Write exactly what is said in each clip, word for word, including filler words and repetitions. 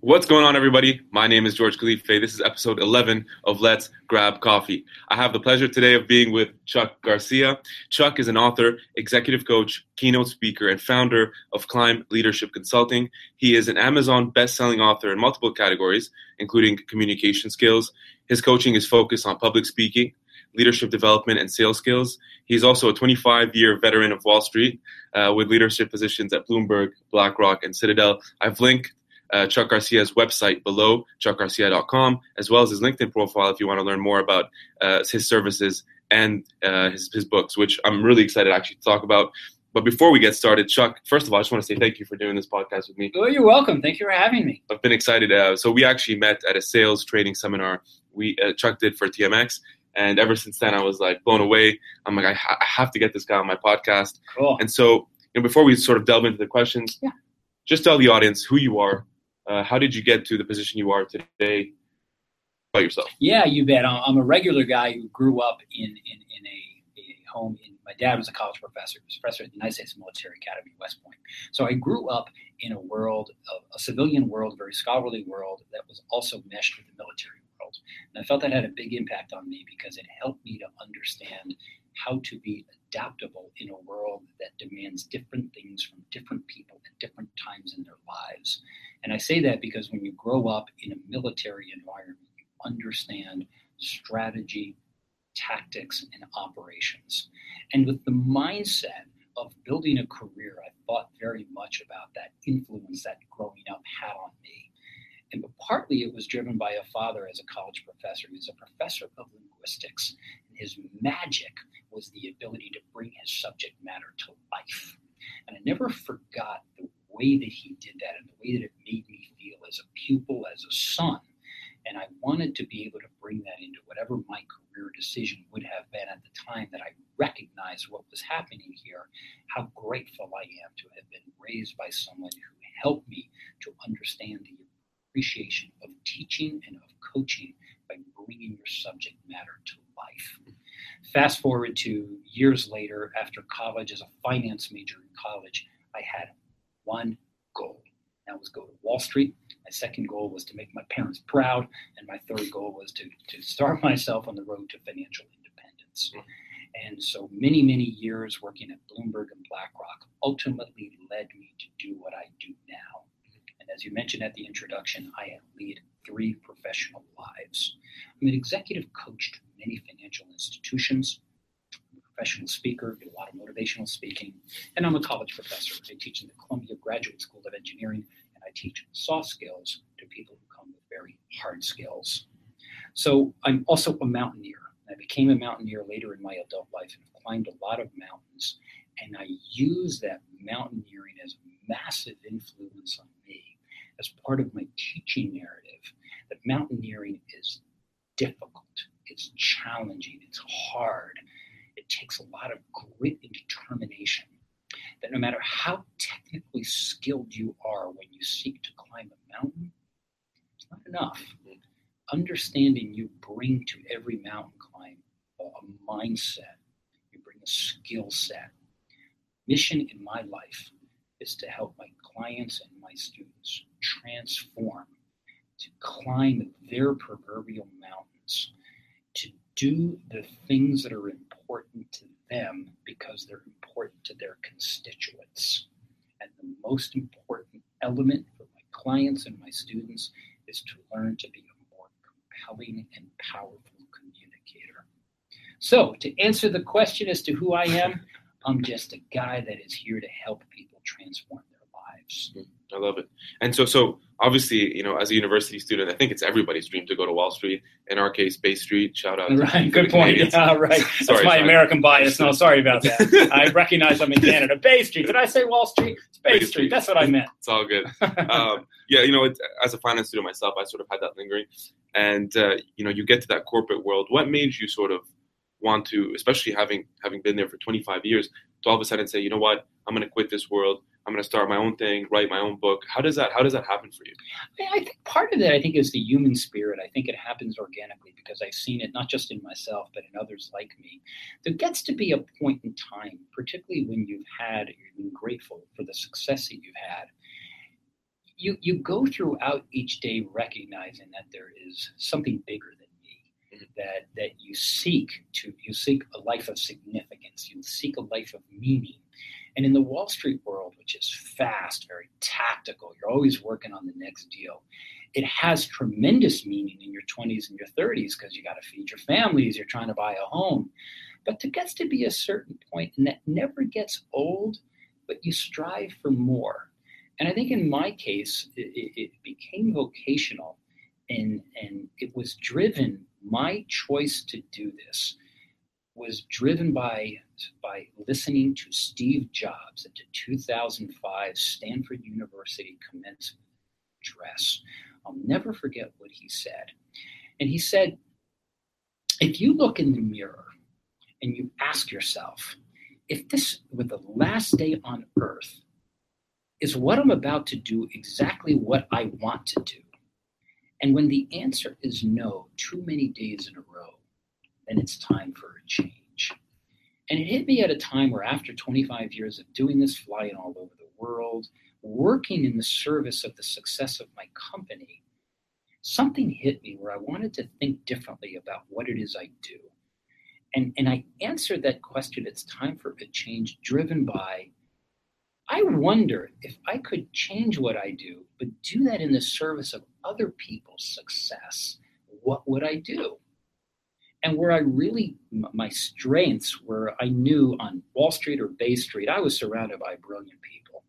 What's going on, everybody? My name is George Khalifa. This is episode eleven of Let's Grab Coffee. I have the pleasure today of being with Chuck Garcia. Chuck is an author, executive coach, keynote speaker, and founder of Climb Leadership Consulting. He is an Amazon best-selling author in multiple categories, including communication skills. His coaching is focused on public speaking, leadership development, and sales skills. He's also a twenty-five-year veteran of Wall Street uh, with leadership positions at Bloomberg, BlackRock, and Citadel. I've linked Uh, Chuck Garcia's website below, chuck garcia dot com, as well as his LinkedIn profile if you want to learn more about uh, his services and uh, his, his books, which I'm really excited actually to talk about. But before we get started, Chuck, first of all, I just want to say thank you for doing this podcast with me. Oh, you're welcome. Thank you for having me. I've been excited. Uh, so we actually met at a sales training seminar we uh, Chuck did for T M X. And ever since then, I was like blown away. I'm like, I, ha- I have to get this guy on my podcast. Cool. And so you know, before we sort of delve into the questions, yeah. just tell the audience who you are. Uh, how did you get to the position you are today by yourself? Yeah, you bet. I'm a regular guy who grew up in in, in a, a home. In, my dad was a college professor. He was a professor at the United States Military Academy, West Point. So I grew up in a world, of, a civilian world, a very scholarly world that was also meshed with the military world. And I felt that had a big impact on me because it helped me to understand how to be adaptable in a world that demands different things from different people at different times in their lives. And I say that because when you grow up in a military environment, you understand strategy, tactics, and operations. And with the mindset of building a career, I thought very much about that influence that growing up had on me. And but partly it was driven by a father as a college professor. He was a professor of linguistics. And his magic was the ability to bring his subject matter to life. And I never forgot the way that he did that and the way that it made me feel as a pupil, as a son. And I wanted to be able to bring that into whatever my career decision would have been at the time that I recognized what was happening here, how grateful I am to have been raised by someone who helped me to understand the appreciation of teaching and of coaching by bringing your subject matter to life. Fast forward to years later, after college, as a finance major in college, I had one goal. That was go to Wall Street. My second goal was to make my parents proud. And my third goal was to, to start myself on the road to financial independence. And so many, many years working at Bloomberg and BlackRock ultimately led me to do what I do now. And as you mentioned at the introduction, I lead three professional lives. I'm an executive coach to many financial institutions. I'm a professional speaker, do a lot of motivational speaking, and I'm a college professor. I teach in the Columbia Graduate School of Engineering, and I teach soft skills to people who come with very hard skills. So I'm also a mountaineer. I became a mountaineer later in my adult life and have climbed a lot of mountains, and I use that mountaineering as a massive influence on me as part of my teaching narrative, that mountaineering is difficult, it's challenging, it's hard, it takes a lot of grit and determination, that no matter how technically skilled you are when you seek to climb a mountain, it's not enough. Understanding you bring to every mountain climb a mindset, you bring a skill set. Mission in my life is to help my clients and my students transform, to climb their proverbial mountains, to do the things that are important to them because they're important to their constituents. And the most important element for my clients and my students is to learn to be a more compelling and powerful communicator. So to answer the question as to who I am, I'm just a guy that is here to help people transform their lives. I love it. And so, so obviously, you know, as a university student, I think it's everybody's dream to go to Wall Street. In our case, Bay Street. Shout out. Right. To Good point. Yeah, right. That's sorry, my sorry. American bias. No, sorry about that. I recognize I'm in Canada. Bay Street. Did I say Wall Street? It's Bay, Bay Street. Street. That's what I meant. It's all good. um, yeah, you know, it, as a finance student myself, I sort of had that lingering. And, uh, you know, you get to that corporate world. What made you sort of want to, especially having having been there for twenty-five years, to all of a sudden say, you know what, I'm going to quit this world. I'm going to start my own thing, write my own book. How does that, how does that happen for you? I think part of that, I think, is the human spirit. I think it happens organically because I've seen it not just in myself, but in others like me. There gets to be a point in time, particularly when you've had, you've been grateful for the success that you've had. you you go throughout each day recognizing that there is something bigger than me, that that you seek to you seek a life of significance, you seek a life of meaning. And in the Wall Street world, which is fast, very tactical, you're always working on the next deal. It has tremendous meaning in your twenties and your thirties because you got to feed your families, you're trying to buy a home. But it gets to be a certain point, and that never gets old, but you strive for more. And I think in my case, it, it became vocational, and, and it was driven, my choice to do this was driven by, by listening to Steve Jobs at the two thousand five Stanford University commencement address. I'll never forget what he said. And he said, if you look in the mirror and you ask yourself, if this were the last day on earth, is what I'm about to do exactly what I want to do? And when the answer is no, too many days in a row, then it's time for a change. And it hit me at a time where after twenty-five years of doing this, flying all over the world, working in the service of the success of my company, something hit me where I wanted to think differently about what it is I do. And, and I answered that question, it's time for a change, driven by, I wonder if I could change what I do, but do that in the service of other people's success, what would I do? And where I really, my strengths were, I knew on Wall Street or Bay Street, I was surrounded by brilliant people.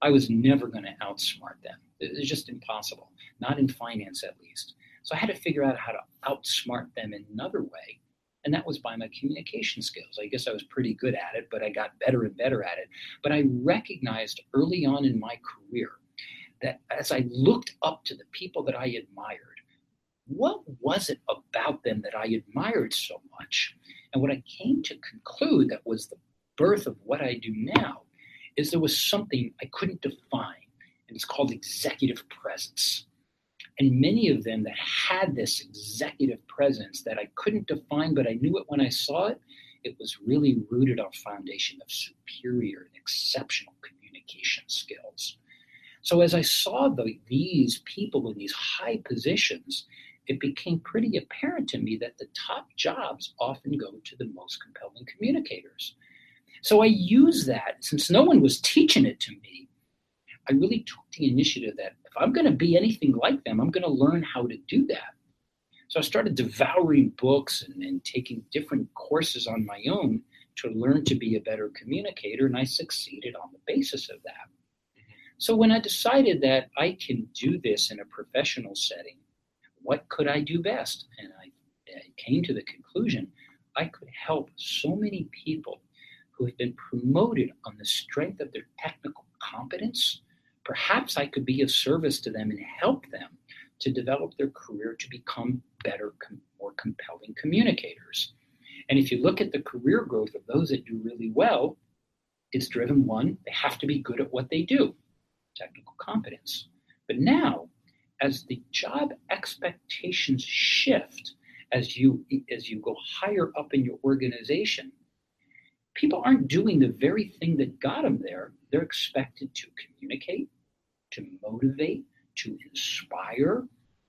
I was never going to outsmart them. It was just impossible, not in finance at least. So I had to figure out how to outsmart them in another way. And that was by my communication skills. I guess I was pretty good at it, but I got better and better at it. But I recognized early on in my career that as I looked up to the people that I admired, what was it about them that I admired so much? And what I came to conclude that was the birth of what I do now is there was something I couldn't define, and it's called executive presence. And many of them that had this executive presence that I couldn't define, but I knew it when I saw it, it was really rooted on a foundation of superior and exceptional communication skills. So as I saw the, these people in these high positions, it became pretty apparent to me that the top jobs often go to the most compelling communicators. So I used that, since no one was teaching it to me, I really took the initiative that if I'm going to be anything like them, I'm going to learn how to do that. So I started devouring books and, and taking different courses on my own to learn to be a better communicator, and I succeeded on the basis of that. So when I decided that I can do this in a professional setting, what could I do best? And I, I came to the conclusion I could help so many people who have been promoted on the strength of their technical competence. Perhaps I could be of service to them and help them to develop their career to become better, more compelling communicators. And if you look at the career growth of those that do really well, it's driven, one, they have to be good at what they do, technical competence. But now, as the job expectations shift, as you, as you go higher up in your organization, people aren't doing the very thing that got them there. They're expected to communicate, to motivate, to inspire.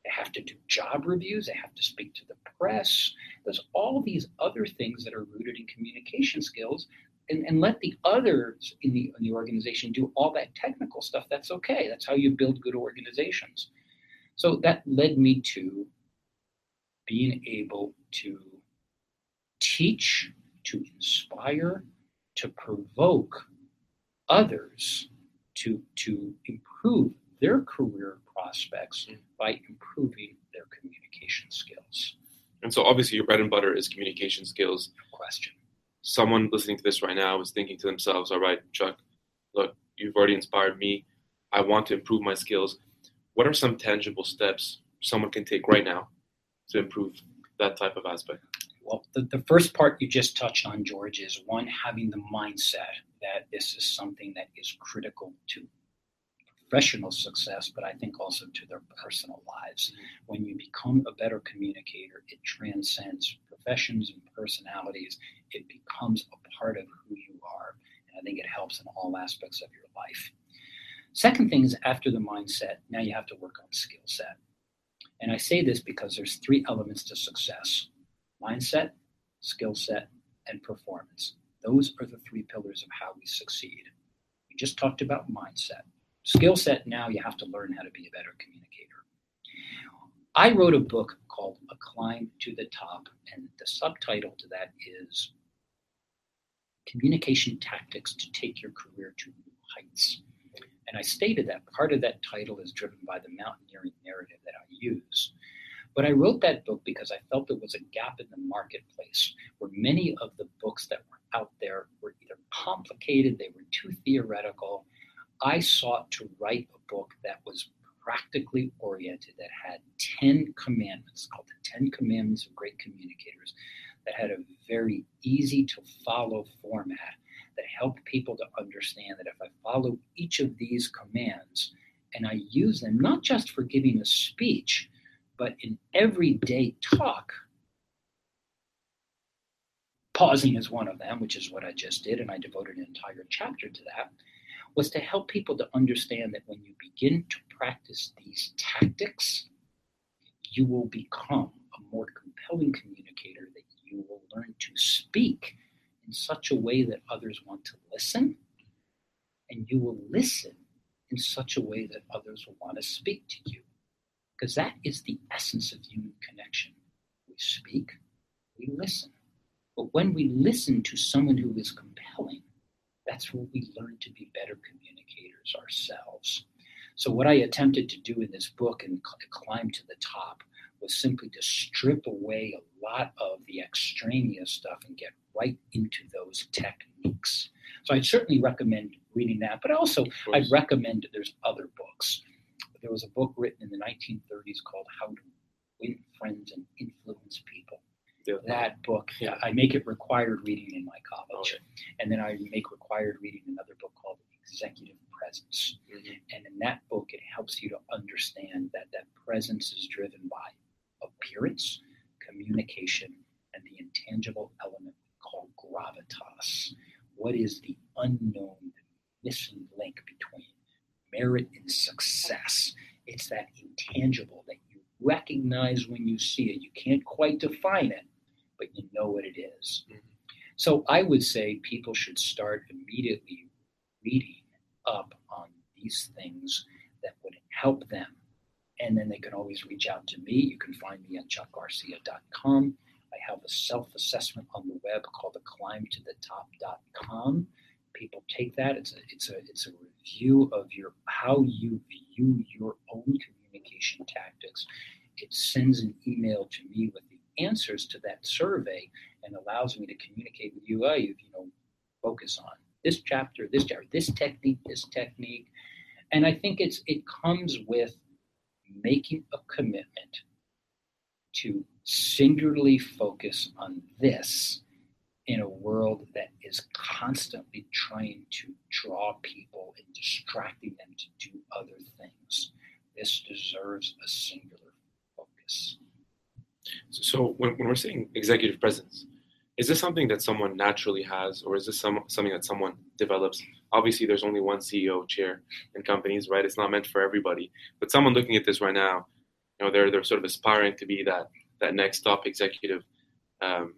They have to do job reviews. They have to speak to the press. There's all these other things that are rooted in communication skills. And, and let the others in the, in the organization do all that technical stuff. That's okay. That's how you build good organizations. So that led me to being able to teach, to inspire, to provoke others to, to improve their career prospects by improving their communication skills. And so obviously your bread and butter is communication skills. No question. Someone listening to this right now is thinking to themselves, all right, Chuck, look, you've already inspired me. I want to improve my skills. What are some tangible steps someone can take right now to improve that type of aspect? Well, the, the first part you just touched on, George, is one, having the mindset that this is something that is critical to professional success, but I think also to their personal lives. When you become a better communicator, it transcends professions and personalities. It becomes a part of who you are. And I think it helps in all aspects of your life. Second thing is after the mindset, now you have to work on skill set. And I say this because there's three elements to success: mindset, skill set, and performance. Those are the three pillars of how we succeed. We just talked about mindset. Skill set, now you have to learn how to be a better communicator. I wrote a book called A Climb to the Top, and the subtitle to that is Communication Tactics to Take Your Career to New Heights. And I stated that part of that title is driven by the mountaineering narrative that I use. But I wrote that book because I felt there was a gap in the marketplace where many of the books that were out there were either complicated, they were too theoretical. I sought to write a book that was practically oriented, that had ten commandments, called the ten commandments of Great Communicators, that had a very easy to follow format that helped people to understand that if I follow each of these commands and I use them, not just for giving a speech, but in everyday talk, pausing is one of them, which is what I just did, and I devoted an entire chapter to that, was to help people to understand that when you begin to practice these tactics, you will become a more compelling communicator, that you will learn to speak in such a way that others want to listen, and you will listen in such a way that others will want to speak to you. Because that is the essence of human connection. We speak, we listen. But when we listen to someone who is compelling, that's when we learn to be better communicators ourselves. So what I attempted to do in this book and Climb to the Top was simply to strip away a lot of the extraneous stuff and get right into those techniques. So I'd certainly recommend reading that, but also I'd recommend there's other books. There was a book written in the nineteen thirties called How to Win Friends and Influence People. Yeah. That book, yeah. I make it required reading in my college. Okay. And then I make required reading another book called Executive Presence. Mm-hmm. And in that book, it helps you to understand that that presence is driven by appearance, communication, and the intangible element we call gravitas. What is the unknown, missing link between merit and success? It's that intangible that you recognize when you see it. You can't quite define it, but you know what it is. Mm-hmm. So I would say people should start immediately reading up on these things that would help them. And then they can always reach out to me. You can find me on chuck garcia dot com. I have a self-assessment on the web called the climb to the top dot com. People take that. It's a it's a it's a review of your how you view your own communication tactics. It sends an email to me with the answers to that survey and allows me to communicate with you. Oh, you you know, focus on this chapter, this chapter, this technique, this technique. And I think it's it comes with making a commitment to singularly focus on this in a world that is constantly trying to draw people and distracting them to do other things. This deserves a singular focus. So when, when we're saying executive presence, is this something that someone naturally has, or is this some, something that someone develops? Obviously, there's only one C E O chair in companies, right? It's not meant for everybody. But someone looking at this right now, you know, they're they're sort of aspiring to be that that next top executive. Um,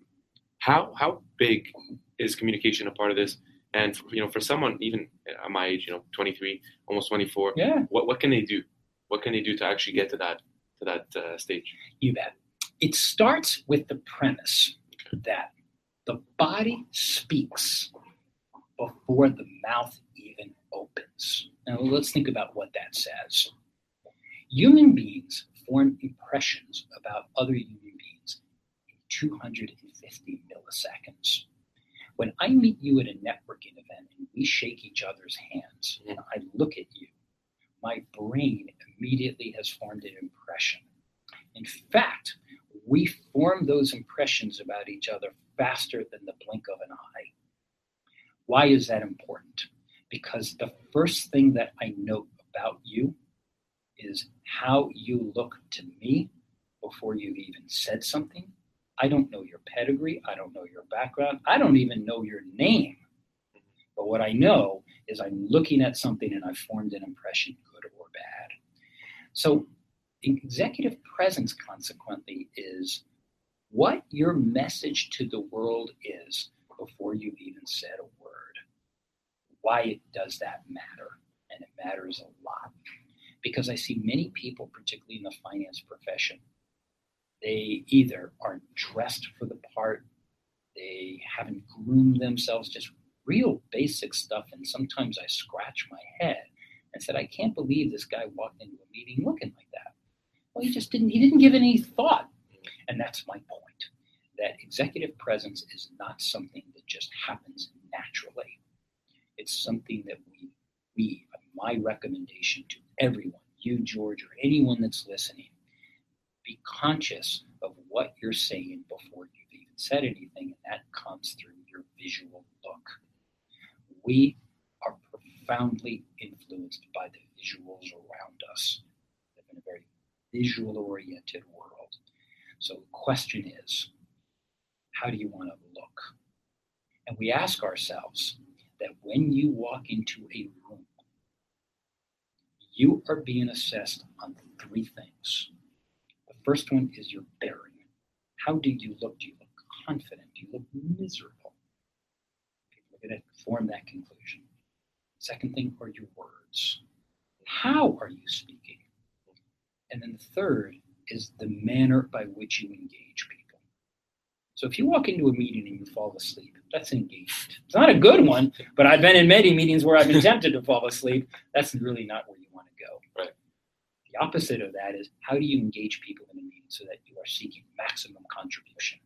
How how big is communication a part of this? And for, you know, for someone even at my age, you know, twenty-three, almost twenty-four, yeah. what what can they do? What can they do to actually get to that to that uh, stage? You bet. It starts with the premise that the body speaks before the mouth even opens. Now let's think about what that says. Human beings form impressions about other human beings in two hundred fifty milliseconds. When I meet you at a networking event and we shake each other's hands and I look at you, my brain immediately has formed an impression. In fact, we form those impressions about each other faster than the blink of an eye. Why is that important? Because the first thing that I note about you is how you look to me before you've even said something. I don't know your pedigree. I don't know your background. I don't even know your name. But what I know is I'm looking at something and I've formed an impression, good or bad. So executive presence, consequently, is what your message to the world is before you've even said a word. Why does that matter? And it matters a lot. Because I see many people, particularly in the finance profession, they either aren't dressed for the part, they haven't groomed themselves, just real basic stuff. And sometimes I scratch my head and said, I can't believe this guy walked into a meeting looking like that. Well, he just didn't, he didn't give any thought. And that's my point, that executive presence is not something that just happens naturally. It's something that we, we, my recommendation to everyone, you, George, or anyone that's listening, be conscious of what you're saying before you've even said anything, and that comes through your visual look. We are profoundly influenced by the visuals around us. We live in a very visual-oriented world. So the question is, how do you want to look? And we ask ourselves that when you walk into a room, you are being assessed on three things. The first one is your bearing. How do you look? Do you look confident? Do you look miserable? People are going to form that conclusion. Second thing are your words. How are you speaking? And then the third is the manner by which you engage people. So if you walk into a meeting and you fall asleep, that's engaged. It's not a good one, but I've been in many meetings where I've been tempted to fall asleep. That's really not where you want to go. Right. The opposite of that is, how do you engage people in a meeting so that you are seeking maximum contribution?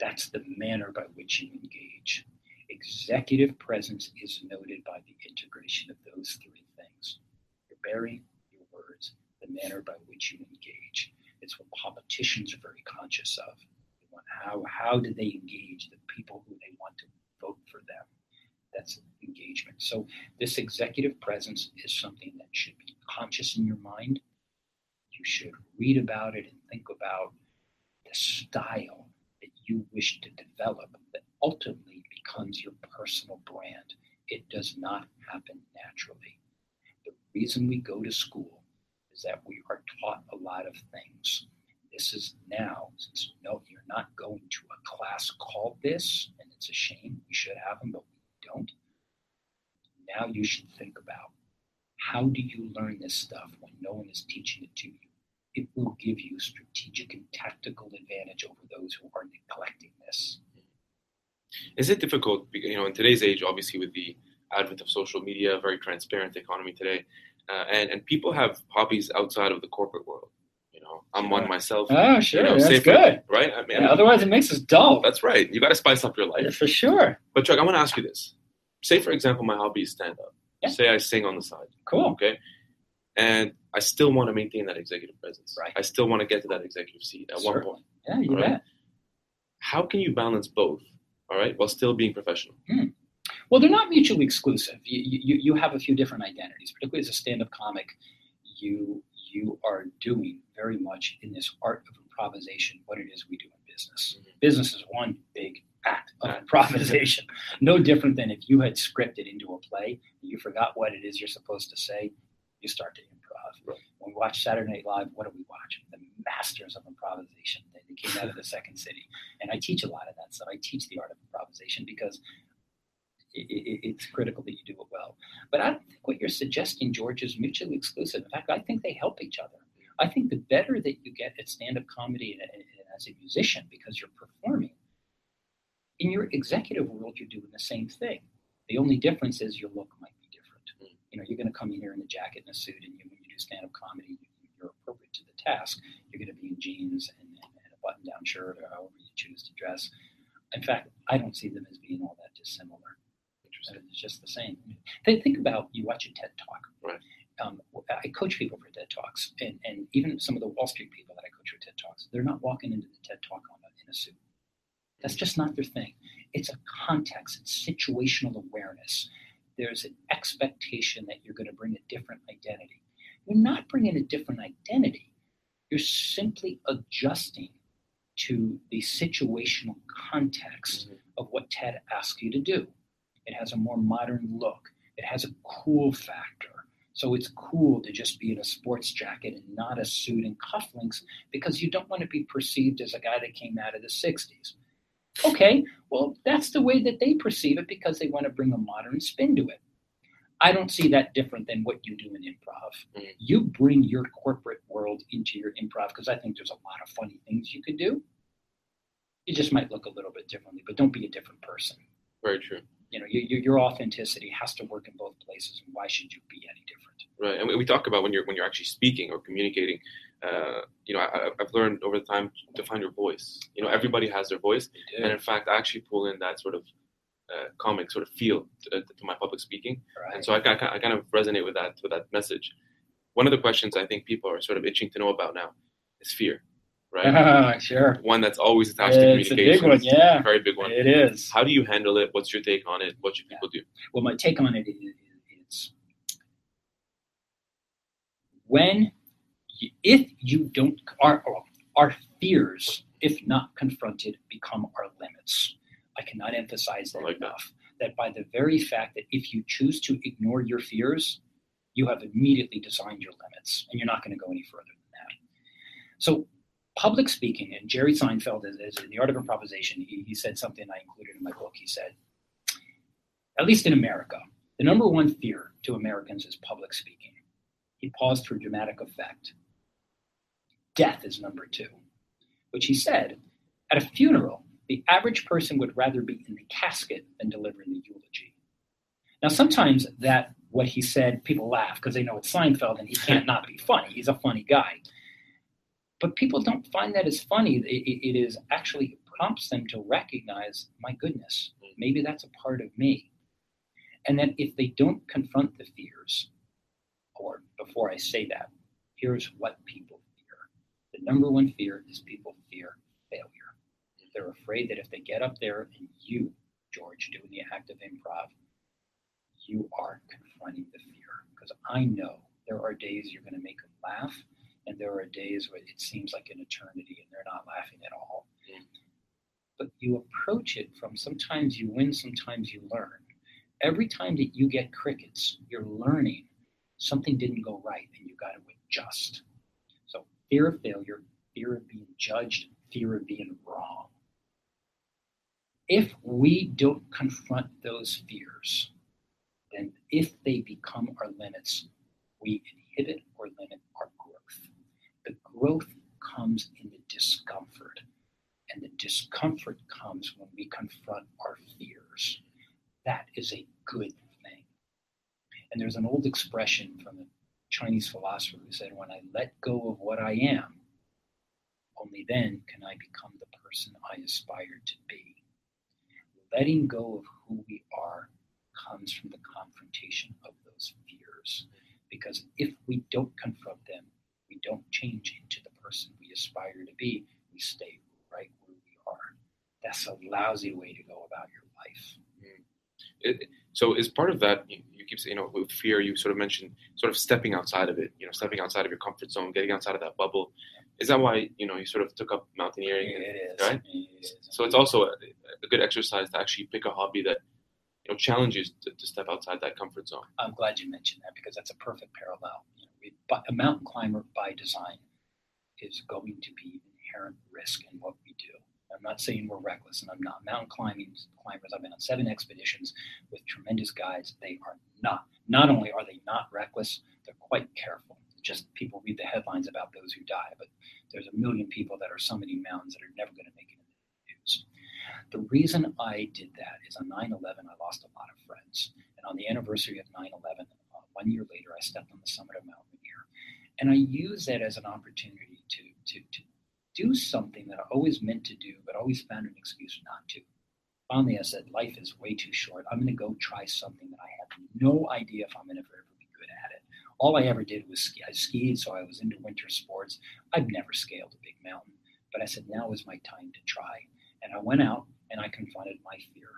That's the manner by which you engage. Executive presence is noted by the integration of those three things. Your bearing, your words, the manner by which you engage. It's what politicians are very conscious of. They want how, how do they engage the people who they want to vote for them? That's engagement. So this executive presence is something that should be conscious in your mind. You should read about it and think about the style that you wish to develop that ultimately becomes your personal brand. It does not happen naturally. The reason we go to school is that we are taught a lot of things. This is now, since no, you're not going to a class called this, and it's a shame. We should have them, but we don't. Now you should think about, how do you learn this stuff when no one is teaching it to you? It will give you strategic and tactical advantage over those who are neglecting this. Is it difficult, you know, in today's age, obviously with the advent of social media, very transparent economy today, Uh, and, and people have hobbies outside of the corporate world. You know, I'm one myself. Oh, sure. You know, that's safer, good. Right? I mean, yeah, I mean, otherwise, it makes us dull. That's right. You got to spice up your life. Yeah, for sure. But, Chuck, I want to ask you this. Say, for example, my hobby is stand-up. Yeah. Say I sing on the side. Cool. Okay? And I still want to maintain that executive presence. Right. I still want to get to that executive seat at Certainly. one point. Yeah, you bet. Right? How can you balance both, all right, while still being professional? Hmm. Well, they're not mutually exclusive. You, you you have a few different identities, particularly as a stand-up comic. You you are doing very much in this art of improvisation what it is we do in business. Mm-hmm. Business is one big act of improvisation, no different than if you had scripted into a play and you forgot what it is you're supposed to say. You start to improv. Right. When we watch Saturday Night Live, what do we watch? The masters of improvisation. They, they came out of the Second City, and I teach a lot of that stuff. I teach the art of improvisation because it's critical that you do it well. But I don't think what you're suggesting, George, is mutually exclusive. In fact, I think they help each other. I think the better that you get at stand-up comedy and as a musician, because you're performing, in your executive world, you're doing the same thing. The only difference is your look might be different. You know, you're going to come in here in a jacket and a suit, and you, when you do stand-up comedy, you're appropriate to the task. You're going to be in jeans and, and a button-down shirt, or however you choose to dress. In fact, I don't see them as being all that dissimilar. It's just the same. Think about, you watch a TED Talk. Right. Um, I coach people for TED Talks, and, and even some of the Wall Street people that I coach for TED Talks, they're not walking into the TED Talk on a, in a suit. That's just not their thing. It's a context. It's situational awareness. There's an expectation that you're going to bring a different identity. You're not bringing a different identity. You're simply adjusting to the situational context mm-hmm. of what TED asks you to do. It has a more modern look. It has a cool factor. So it's cool to just be in a sports jacket and not a suit and cufflinks because you don't want to be perceived as a guy that came out of the sixties. Okay, well, that's the way that they perceive it because they want to bring a modern spin to it. I don't see that different than what you do in improv. Mm-hmm. You bring your corporate world into your improv because I think there's a lot of funny things you could do. You just might look a little bit differently, but don't be a different person. Very true. You know, your, your authenticity has to work in both places. And why should you be any different? Right. And we talk about when you're when you're actually speaking or communicating, uh, you know, I, I've learned over the time to find your voice. You know, everybody has their voice. And in fact, I actually pull in that sort of uh, comic sort of feel to, to my public speaking. Right. And so I, I, I kind of resonate with that, with that message. One of the questions I think people are sort of itching to know about now is fear. Right? Uh, sure. One that's always attached it's to communication. It's a big one, yeah. A very big one. It is. How do you handle it? What's your take on it? What should people yeah. do? Well, my take on it is when, if you don't, our, our fears, if not confronted, become our limits. I cannot emphasize that like enough. That. that by the very fact that if you choose to ignore your fears, you have immediately designed your limits, and you're not going to go any further than that. So, public speaking, and Jerry Seinfeld is, is in The Art of Improvisation, he, he said something I included in my book. He said, at least in America, the number one fear to Americans is public speaking. He paused for dramatic effect. Death is number two, which he said, at a funeral, the average person would rather be in the casket than delivering the eulogy. Now, sometimes that, what he said, people laugh because they know it's Seinfeld and he can't not be funny. He's a funny guy. But people don't find that as funny. It, it is actually it prompts them to recognize, my goodness, maybe that's a part of me. And then if they don't confront the fears, or before I say that, here's what people fear. The number one fear is people fear failure. They're afraid that if they get up there and you, George, doing the act of improv, you are confronting the fear. Because I know there are days you're going to make them laugh. And there are days where it seems like an eternity and they're not laughing at all. Mm. But you approach it from sometimes you win, sometimes you learn. Every time that you get crickets, you're learning something didn't go right and you got to adjust. So fear of failure, fear of being judged, fear of being wrong. If we don't confront those fears, then if they become our limits, we inhibit or limit our growth. The growth comes in the discomfort, and the discomfort comes when we confront our fears. That is a good thing. And there's an old expression from a Chinese philosopher who said, when I let go of what I am, only then can I become the person I aspire to be. Letting go of who we are comes from the confrontation of those fears. Because if we don't confront them, we don't change into the person we aspire to be. We stay right where we are. That's a lousy way to go about your life. Mm. It, so as part of that, you, you keep saying, you know, with fear, you sort of mentioned sort of stepping outside of it, you know, stepping outside of your comfort zone, getting outside of that bubble. Yeah. Is that why, you know, you sort of took up mountaineering? It and, is. Right? It is. So it's also a, a good exercise to actually pick a hobby that, you know, challenges to, to step outside that comfort zone. I'm glad you mentioned that because that's a perfect parallel. You know, we, but a mountain climber by design is going to be inherent risk in what we do. I'm not saying we're reckless, and I'm not. Mountain climbing climbers, I've been on seven expeditions with tremendous guides. They are not. Not only are they not reckless, they're quite careful. Just people read the headlines about those who die, but there's a million people that are summiting mountains that are never going to make it into the news. The reason I did that is on nine eleven, I lost a lot of friends. And on the anniversary of nine eleven, uh, one year later, I stepped on the summit of Mount Rainier. And I used that as an opportunity to, to, to do something that I always meant to do, but always found an excuse not to. Finally, I said, life is way too short. I'm going to go try something that I have no idea if I'm going to ever be good at it. All I ever did was ski. I skied, so I was into winter sports. I've never scaled a big mountain. But I said, now is my time to try. And I went out and I confronted my fear.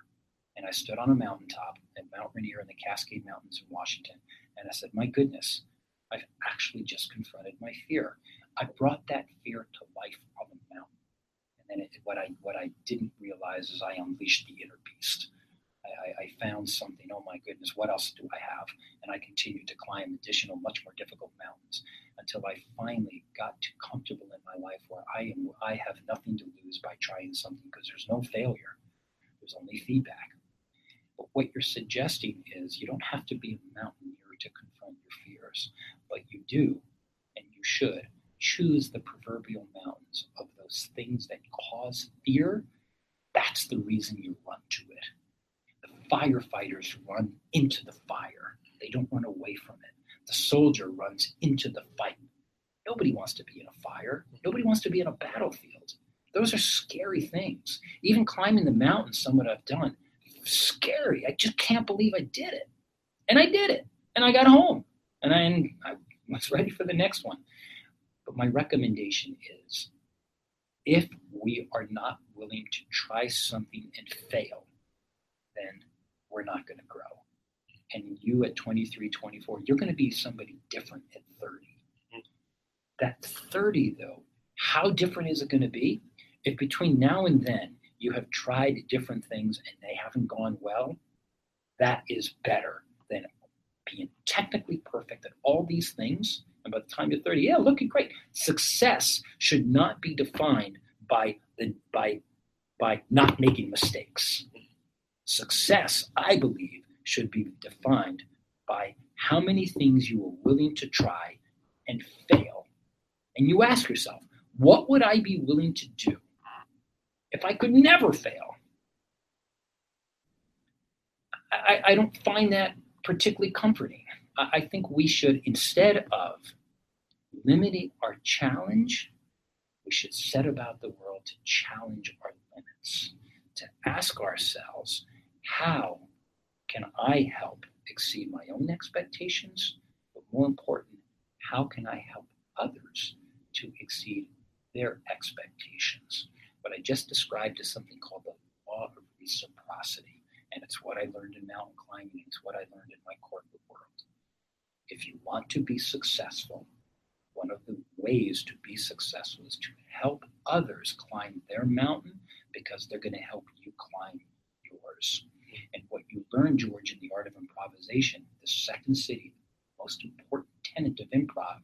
And I stood on a mountaintop at Mount Rainier in the Cascade Mountains in Washington. And I said, my goodness, I've actually just confronted my fear. I brought that fear to life on the mountain. And then it, what I what I didn't realize is I unleashed the inner beast. I, I found something. Oh my goodness, what else do I have? And I continued to climb additional, much more difficult mountains until I finally got too comfortable in my life where I am, I have nothing to lose by trying something because there's no failure. There's only feedback. But what you're suggesting is you don't have to be a mountaineer to confront your fears, but you do, and you should, choose the proverbial mountains of those things that cause fear. That's the reason you run to it. The firefighters run into the fire. They don't run away from it. The soldier runs into the fight. Nobody wants to be in a fire. Nobody wants to be in a battlefield. Those are scary things. Even climbing the mountain, somewhat I've done, scary. I just can't believe I did it. And I did it. And I got home. And I, and I was ready for the next one. But my recommendation is, if we are not willing to try something and fail, then we're not going to grow. And you at twenty-three, twenty-four, you're going to be somebody different at thirty. That thirty, though, how different is it going to be? If between now and then you have tried different things and they haven't gone well, that is better than being technically perfect at all these things. And by the time you're thirty, yeah, looking great. Success should not be defined by the by by not making mistakes. Success, I believe, should be defined by how many things you were willing to try and fail. And you ask yourself, what would I be willing to do if I could never fail? I, I don't find that particularly comforting. I, I think we should, instead of limiting our challenge, we should set about the world to challenge our limits, to ask ourselves, how can I help exceed my own expectations? But more important, how can I help others to exceed their expectations? What I just described is something called the law of reciprocity. And it's what I learned in mountain climbing. It's what I learned in my corporate world. If you want to be successful, one of the ways to be successful is to help others climb their mountain because they're going to help you climb yours. And what you learn, George, in The Art of Improvisation, the Second City, most important tenet of improv,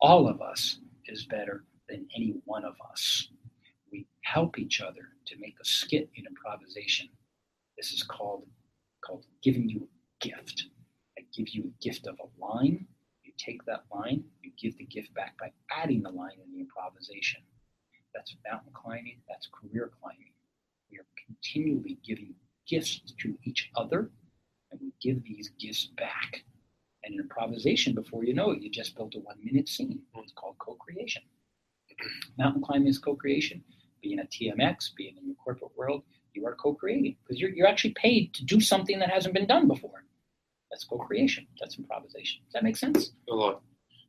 all of us is better than any one of us. We help each other to make a skit in improvisation. This is called, called giving you a gift. I give you a gift of a line. You take that line, you give the gift back by adding the line in the improvisation. That's mountain climbing, that's career climbing. We are continually giving gifts to each other, and we give these gifts back. And in improvisation, before you know it, you just built a one-minute scene. It's called co-creation. Mountain climbing is co-creation. Being at T M X, being in your corporate world, you are co-creating because you're, you're actually paid to do something that hasn't been done before. That's co-creation. That's improvisation. Does that make sense? A lot.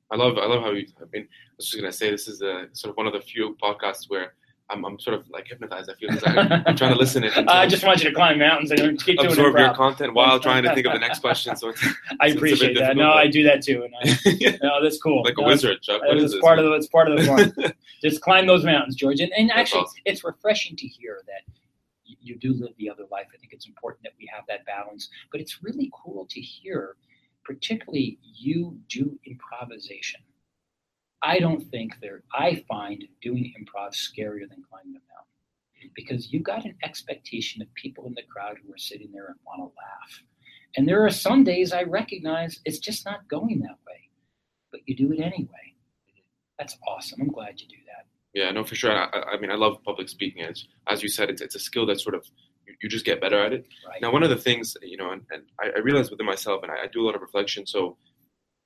I love, I love how you, I mean, I was just going to say, this is a, sort of one of the few podcasts where I'm, I'm sort of like hypnotized. I feel like I'm trying to listen. It and uh, I just want you to climb mountains and keep doing absorb your content while trying to think of the next question. So it's, I appreciate it's that. No, but I do that too. And I, yeah. No, that's cool. Like no, a wizard, Chuck. What is this? Part of the, it's part of the form. Just climb those mountains, George. And, and actually, awesome. It's refreshing to hear that you do live the other life. I think it's important that we have that balance. But it's really cool to hear, particularly you do improvisation. I don't think there, I find doing improv scarier than climbing a mountain because you've got an expectation of people in the crowd who are sitting there and want to laugh. And there are some days I recognize it's just not going that way, but you do it anyway. That's awesome. I'm glad you do that. Yeah, no, for sure. I, I mean, I love public speaking. As, as you said, it's, it's a skill that sort of, you, you just get better at it. Right. Now, one of the things, you know, and, and I, I realized within myself, and I, I do a lot of reflection, so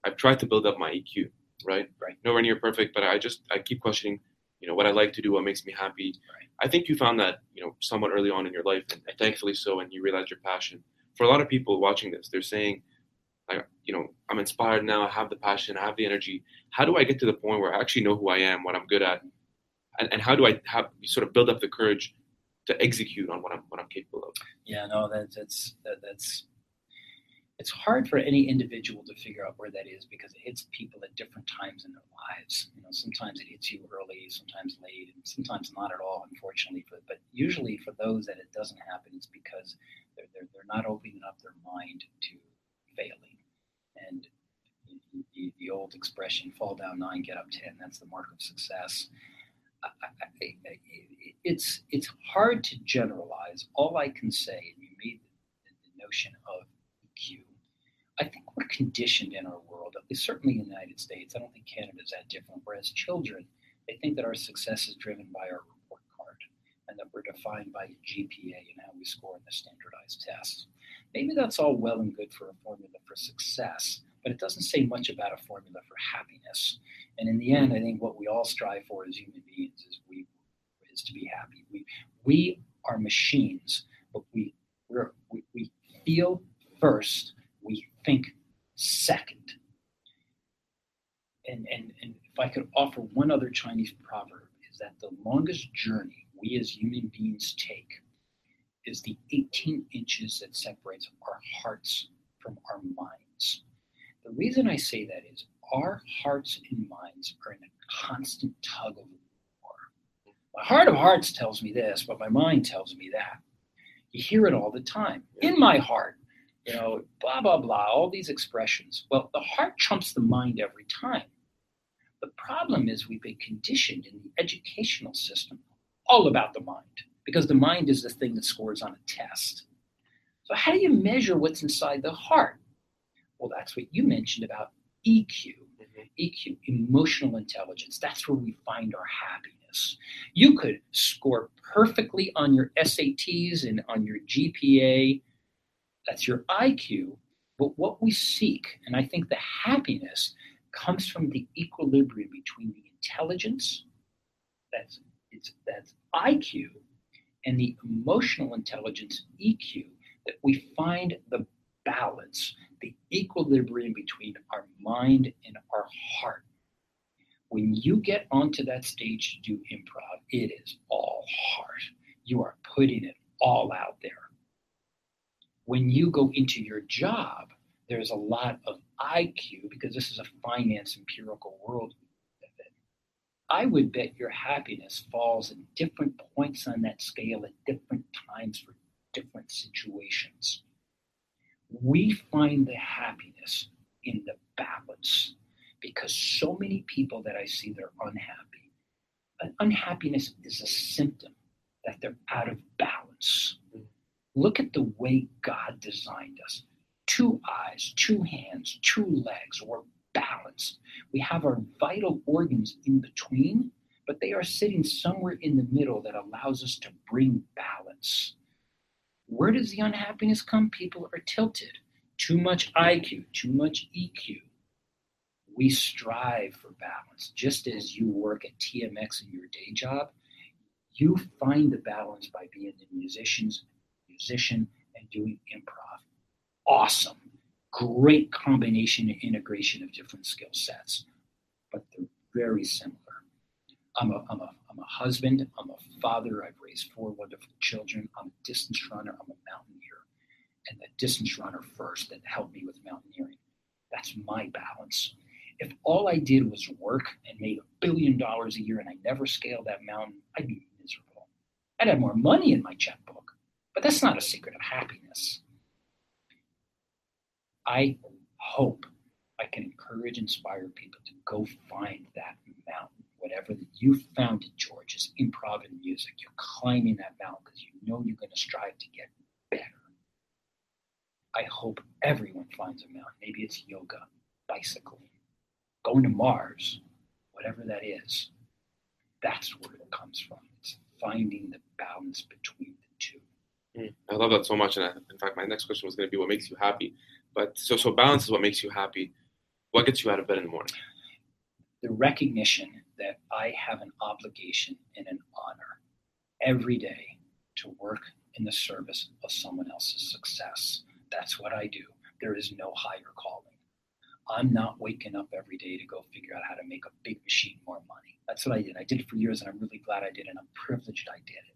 I've tried to build up my E Q, right? Right. Nowhere near perfect, but I just, I keep questioning, you know, what I like to do, what makes me happy. Right. I think you found that, you know, somewhat early on in your life, and thankfully so, and you realized your passion. For a lot of people watching this, they're saying, like, you know, I'm inspired now, I have the passion, I have the energy. How do I get to the point where I actually know who I am, what I'm good at? And, and how do I have, sort of build up the courage to execute on what I'm what I'm capable of? Yeah, no, that, that's that, that's it's hard for any individual to figure out where that is because it hits people at different times in their lives. You know, sometimes it hits you early, sometimes late, and sometimes not at all. Unfortunately, but but usually for those that it doesn't happen, it's because they're, they're They're, they're not opening up their mind to failing. And the, the, the old expression, fall down nine, get up ten, that's the mark of success. I, I, I, it's, it's hard to generalize. All I can say, and you made the, the notion of E Q, I think we're conditioned in our world, certainly in the United States. I don't think Canada is that different. Whereas children, they think that our success is driven by our report card and that we're defined by G P A and how we score in the standardized tests. Maybe that's all well and good for a formula for success, but it doesn't say much about a formula for happiness. And in the end, I think what we all strive for as human beings is we is to be happy. We we are machines, but we we're, we we feel first. We think second. And, and and if I could offer one other Chinese proverb, is that the longest journey we as human beings take is the eighteen inches that separates our hearts from our minds. The reason I say that is our hearts and minds are in a constant tug of war. My heart of hearts tells me this, but my mind tells me that. You hear it all the time. In my heart. You know, blah, blah, blah, all these expressions. Well, the heart trumps the mind every time. The problem is we've been conditioned in the educational system all about the mind, because the mind is the thing that scores on a test. So how do you measure what's inside the heart? Well, that's what you mentioned about E Q, E Q, emotional intelligence. That's where we find our happiness. You could score perfectly on your S A Ts and on your G P A. That's your I Q, but what we seek, and I think the happiness comes from the equilibrium between the intelligence, that's it's that's I Q, and the emotional intelligence, E Q, that we find the balance, the equilibrium between our mind and our heart. When you get onto that stage to do improv, it is all heart. You are putting it all out there. When you go into your job, there's a lot of I Q, because this is a finance empirical world. I would bet your happiness falls at different points on that scale at different times for different situations. We find the happiness in the balance, because so many people that I see, they're unhappy. An unhappiness is a symptom that they're out of balance. Look at the way God designed us. Two eyes, two hands, two legs. We're balanced. We have our vital organs in between, but they are sitting somewhere in the middle that allows us to bring balance. Where does the unhappiness come? People are tilted. Too much I Q, too much E Q. We strive for balance. Just as you work at T M X in your day job, you find the balance by being the musicians musician and doing improv. Awesome. Great combination and integration of different skill sets, but they're very similar. I'm a, I'm a, I'm a husband. I'm a father. I've raised four wonderful children. I'm a distance runner. I'm a mountaineer. And the distance runner first that helped me with mountaineering. That's my balance. If all I did was work and made a billion dollars a year and I never scaled that mountain, I'd be miserable. I'd have more money in my checkbook. But that's not a secret of happiness. I hope I can encourage, inspire people to go find that mountain, whatever that you found at George, is improv and music. You're climbing that mountain because you know you're going to strive to get better. I hope everyone finds a mountain. Maybe it's yoga, bicycling, going to Mars, whatever that is. That's where it comes from. It's finding the balance between the two. I love that so much, and I, in fact, my next question was going to be what makes you happy. But so, so balance is what makes you happy. What gets you out of bed in the morning? The recognition that I have an obligation and an honor every day to work in the service of someone else's success. That's what I do. There is no higher calling. I'm not waking up every day to go figure out how to make a big machine more money. That's what I did. I did it for years, and I'm really glad I did, and I'm privileged I did it.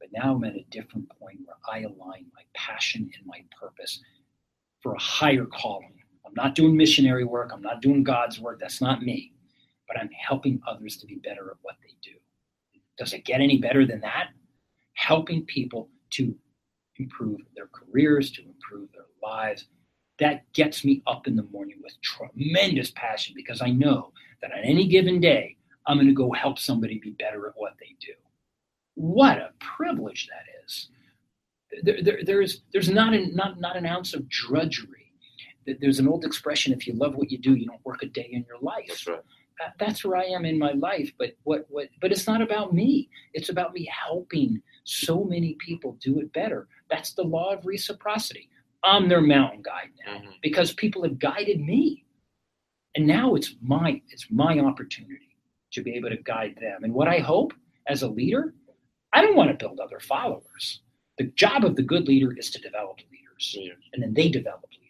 But now I'm at a different point where I align my passion and my purpose for a higher calling. I'm not doing missionary work. I'm not doing God's work. That's not me. But I'm helping others to be better at what they do. Does it get any better than that? Helping people to improve their careers, to improve their lives. That gets me up in the morning with tremendous passion because I know that on any given day, I'm going to go help somebody be better at what they do. What a privilege that is. There, there, there is there's not an, not, not an ounce of drudgery. There's an old expression, if you love what you do, you don't work a day in your life. That's right. That, that's where I am in my life. But what, what? But it's not about me. It's about me helping so many people do it better. That's the law of reciprocity. I'm their mountain guide now mm-hmm. because people have guided me. And now it's my it's my opportunity to be able to guide them. And what I hope as a leader, I don't want to build other followers. The job of the good leader is to develop leaders, yeah. and then they develop leaders.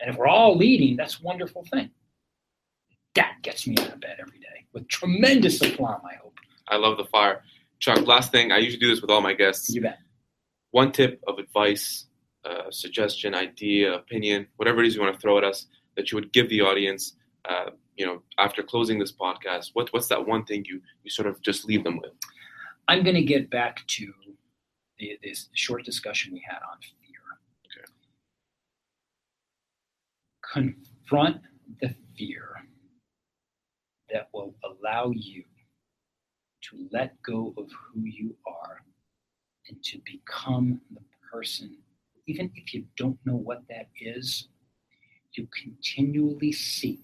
And if we're all leading, that's a wonderful thing. That gets me out of bed every day with tremendous aplomb, I hope. I love the fire. Chuck, last thing, I usually do this with all my guests. You bet. One tip of advice, uh, suggestion, idea, opinion, whatever it is you want to throw at us that you would give the audience, uh, you know, after closing this podcast, what, what's that one thing you, you sort of just leave them with? I'm going to get back to the, this short discussion we had on fear. Okay. Confront the fear that will allow you to let go of who you are and to become the person, even if you don't know what that is, you continually seek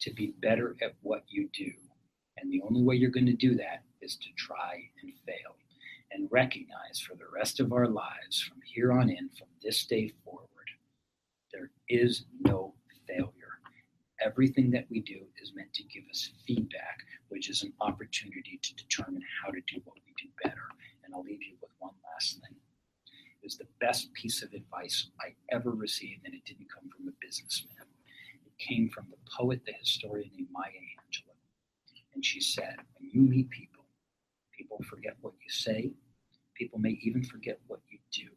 to be better at what you do. And the only way you're going to do that is to try and fail and recognize for the rest of our lives from here on in, from this day forward, there is no failure. Everything that we do is meant to give us feedback, which is an opportunity to determine how to do what we do better. And I'll leave you with one last thing. It was the best piece of advice I ever received, and it didn't come from a businessman. It came from the poet, the historian named Maya Angelou. And she said, when you meet people, people forget what you say. People may even forget what you do,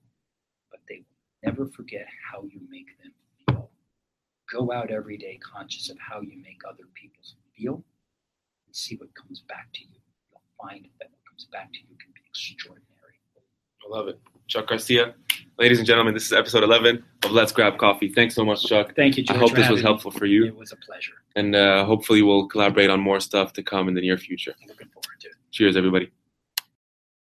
but they will never forget how you make them feel. Go out every day conscious of how you make other people feel and see what comes back to you. You'll find that what comes back to you can be extraordinary. I love it. Chuck Garcia, ladies and gentlemen, this is episode eleven of Let's Grab Coffee. Thanks so much, Chuck. Thank you, George. I hope this was helpful for you. It was a pleasure. And uh, hopefully we'll collaborate on more stuff to come in the near future. I'm looking forward to it. Cheers, everybody.